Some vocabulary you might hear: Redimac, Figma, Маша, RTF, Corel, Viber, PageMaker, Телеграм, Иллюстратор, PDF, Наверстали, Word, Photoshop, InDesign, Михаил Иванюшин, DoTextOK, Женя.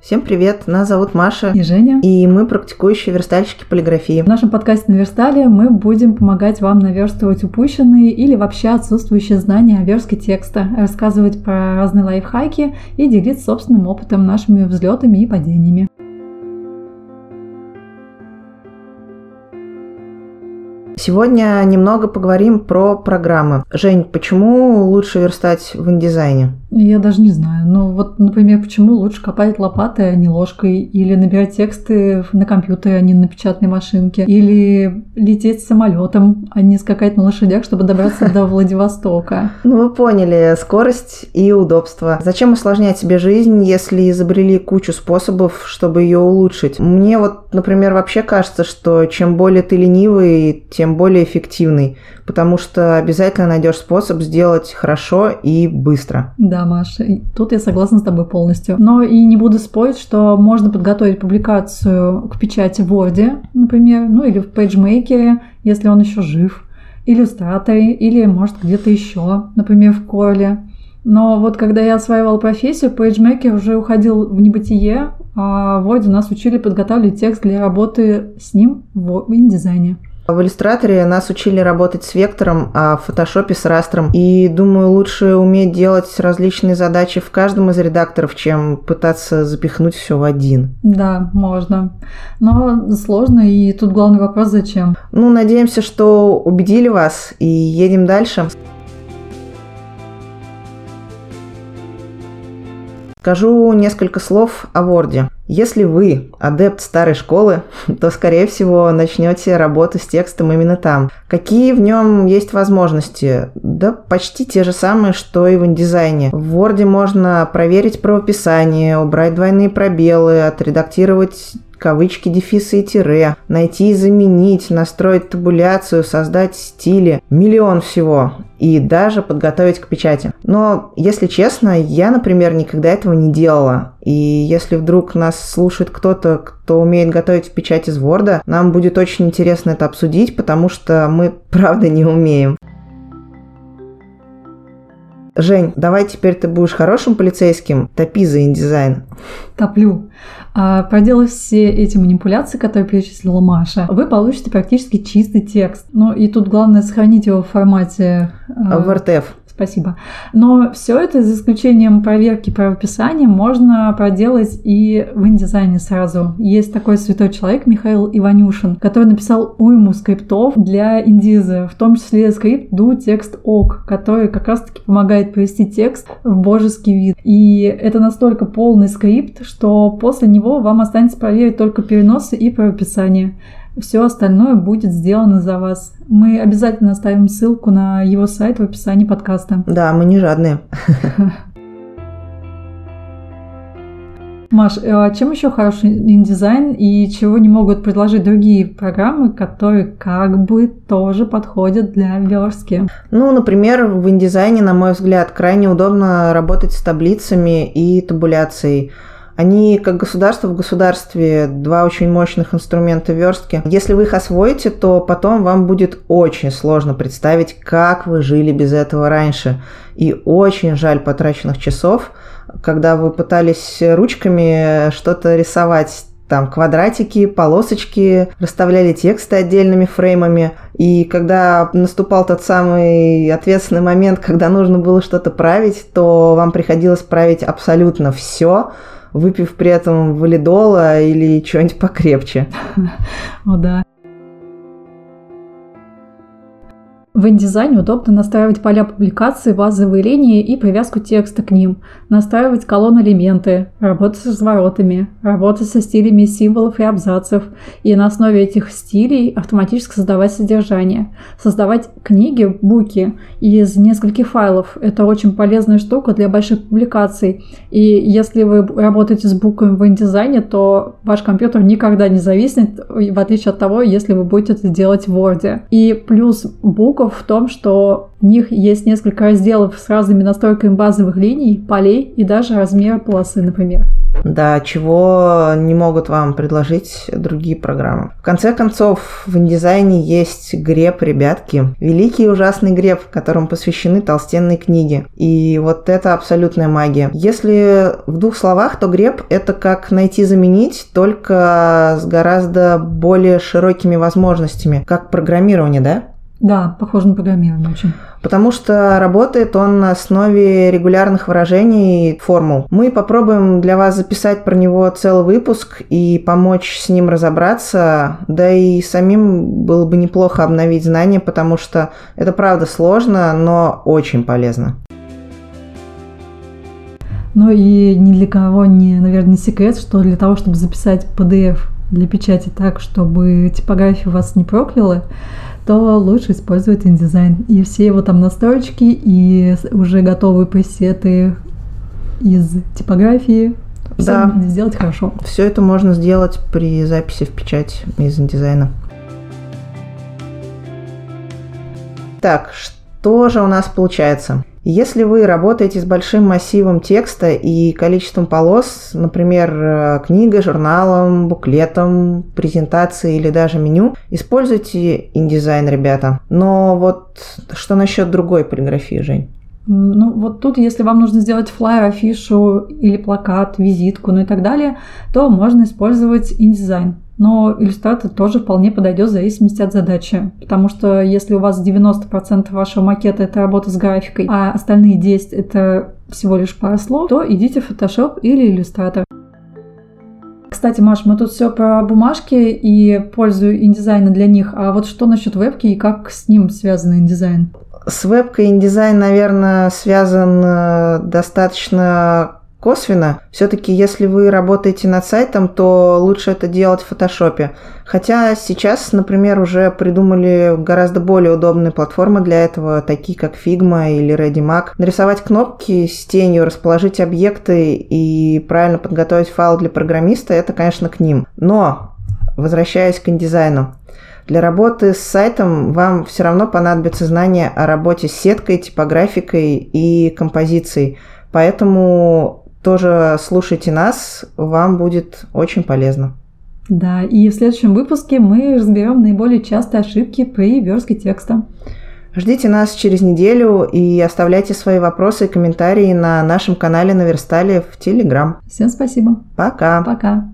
Всем привет! Нас зовут Маша и Женя, и мы практикующие верстальщики полиграфии. В нашем подкасте «Наверстали» мы будем помогать вам наверстывать упущенные или вообще отсутствующие знания о верстке текста, рассказывать про разные лайфхаки и делиться собственным опытом, нашими взлетами и падениями. Сегодня немного поговорим про программы. Жень, почему лучше верстать в InDesign? Я даже не знаю. Ну вот, например, почему лучше копать лопатой, а не ложкой? Или набирать тексты на компьютере, а не на печатной машинке? Или лететь самолетом, а не скакать на лошадях, чтобы добраться до Владивостока? Ну вы поняли, скорость и удобство. Зачем усложнять себе жизнь, если изобрели кучу способов, чтобы ее улучшить? Мне вот, например, вообще кажется, что чем более ты ленивый, тем более эффективный, потому что обязательно найдешь способ сделать хорошо и быстро. Да, Маша, тут я согласна с тобой полностью. Но и не буду спорить, что можно подготовить публикацию к печати в Word, например, ну или в PageMaker, если он еще жив, Иллюстраторе, или, может, где-то еще, например, в Corel. Но вот когда я осваивала профессию, PageMaker уже уходил в небытие, а в Word нас учили подготавливать текст для работы с ним в InDesign. В Иллюстраторе нас учили работать с вектором, а в Фотошопе с растром. И, думаю, лучше уметь делать различные задачи в каждом из редакторов, чем пытаться запихнуть все в один. Да, можно. Но сложно, и тут главный вопрос – зачем? Ну, надеемся, что убедили вас, и едем дальше. Скажу несколько слов о Word. Если вы адепт старой школы, то, скорее всего, начнете работу с текстом именно там. Какие в нем есть возможности? Да почти те же самые, что и в InDesign. В Word можно проверить правописание, убрать двойные пробелы, отредактировать кавычки, дефисы и тире, найти и заменить, настроить табуляцию, создать стили, миллион всего и даже подготовить к печати. Но, если честно, я, например, никогда этого не делала. И если вдруг нас слушает кто-то, кто умеет готовить в печать из Word, нам будет очень интересно это обсудить, потому что мы, правда, не умеем. Жень, давай теперь ты будешь хорошим полицейским, топи за InDesign. Топлю. Проделав все эти манипуляции, которые перечислила Маша, вы получите практически чистый текст. Ну и тут главное сохранить его в формате... В RTF. Спасибо. Но все это, за исключением проверки правописания, можно проделать и в InDesign сразу. Есть такой святой человек Михаил Иванюшин, который написал уйму скриптов для индиза, в том числе скрипт DoTextOK, который как раз-таки помогает привести текст в божеский вид. И это настолько полный скрипт, что после него вам останется проверить только переносы и правописание. Все остальное будет сделано за вас. Мы обязательно оставим ссылку на его сайт в описании подкаста. Да, мы не жадные. Маш, а чем еще хорош InDesign и чего не могут предложить другие программы, которые как бы тоже подходят для верстки? Ну, например, в InDesign, на мой взгляд, крайне удобно работать с таблицами и табуляцией. Они, как государство в государстве, два очень мощных инструмента верстки. Если вы их освоите, то потом вам будет очень сложно представить, как вы жили без этого раньше. И очень жаль потраченных часов, когда вы пытались ручками что-то рисовать. Там квадратики, полосочки, расставляли тексты отдельными фреймами. И когда наступал тот самый ответственный момент, когда нужно было что-то править, то вам приходилось править абсолютно все, выпив при этом валидола или чего-нибудь покрепче. О, да. В InDesign удобно настраивать поля публикации, базовые линии и привязку текста к ним, настраивать колонны-элементы, работать с разворотами, работать со стилями символов и абзацев, и на основе этих стилей автоматически создавать содержание, создавать книги, буки из нескольких файлов. Это очень полезная штука для больших публикаций. И если вы работаете с буками в InDesign, то ваш компьютер никогда не зависнет, в отличие от того, если вы будете это делать в Word. И плюс буков в том, что в них есть несколько разделов с разными настройками базовых линий, полей и даже размера полосы, например. да, чего не могут вам предложить другие программы. В конце концов, в InDesign есть греб, ребятки. Великий и ужасный греб, которому посвящены толстенные книги. И вот это абсолютная магия. Если в двух словах, то греб – это как найти-заменить, только с гораздо более широкими возможностями. Как программирование, да? Да, похоже на программирование очень. Потому что работает он на основе регулярных выражений и формул. Мы попробуем для вас записать про него целый выпуск и помочь с ним разобраться. Да и самим было бы неплохо обновить знания, потому что это правда сложно, но очень полезно. Ну и ни для кого не, наверное, не секрет, что для того, чтобы записать PDF для печати так, чтобы типография вас не прокляла, то лучше использовать InDesign. И все его там настройки, и уже готовые пресеты из типографии. Все можно сделать хорошо. Все это можно сделать при записи в печать из InDesign. Так, что же у нас получается? Если вы работаете с большим массивом текста и количеством полос, например, книгой, журналом, буклетом, презентацией или даже меню, используйте InDesign, ребята. Но вот что насчет другой полиграфии, Жень? Ну, вот тут, если вам нужно сделать флаер, афишу или плакат, визитку, ну и так далее, то можно использовать InDesign. Но иллюстратор тоже вполне подойдет в зависимости от задачи. Потому что если у вас 90% вашего макета – это работа с графикой, а остальные 10% – это всего лишь пара слов, то идите в Photoshop или Иллюстратор. Кстати, Маш, мы тут все про бумажки и пользу InDesign для них. А вот что насчет вебки и как с ним связан InDesign? С вебкой InDesign, наверное, связан достаточно косвенно. Все-таки, если вы работаете над сайтом, то лучше это делать в Photoshop. Хотя сейчас, например, уже придумали гораздо более удобные платформы для этого, такие как Figma или Redimac. Нарисовать кнопки с тенью, расположить объекты и правильно подготовить файл для программиста – это, конечно, к ним. Но, возвращаясь к InDesign, для работы с сайтом вам все равно понадобится знание о работе с сеткой, типографикой и композицией. Поэтому тоже слушайте нас, вам будет очень полезно. Да, и в следующем выпуске мы разберем наиболее частые ошибки при верстке текста. Ждите нас через неделю и оставляйте свои вопросы и комментарии на нашем канале «Наверстали» в Телеграм. Всем спасибо. Пока. Пока.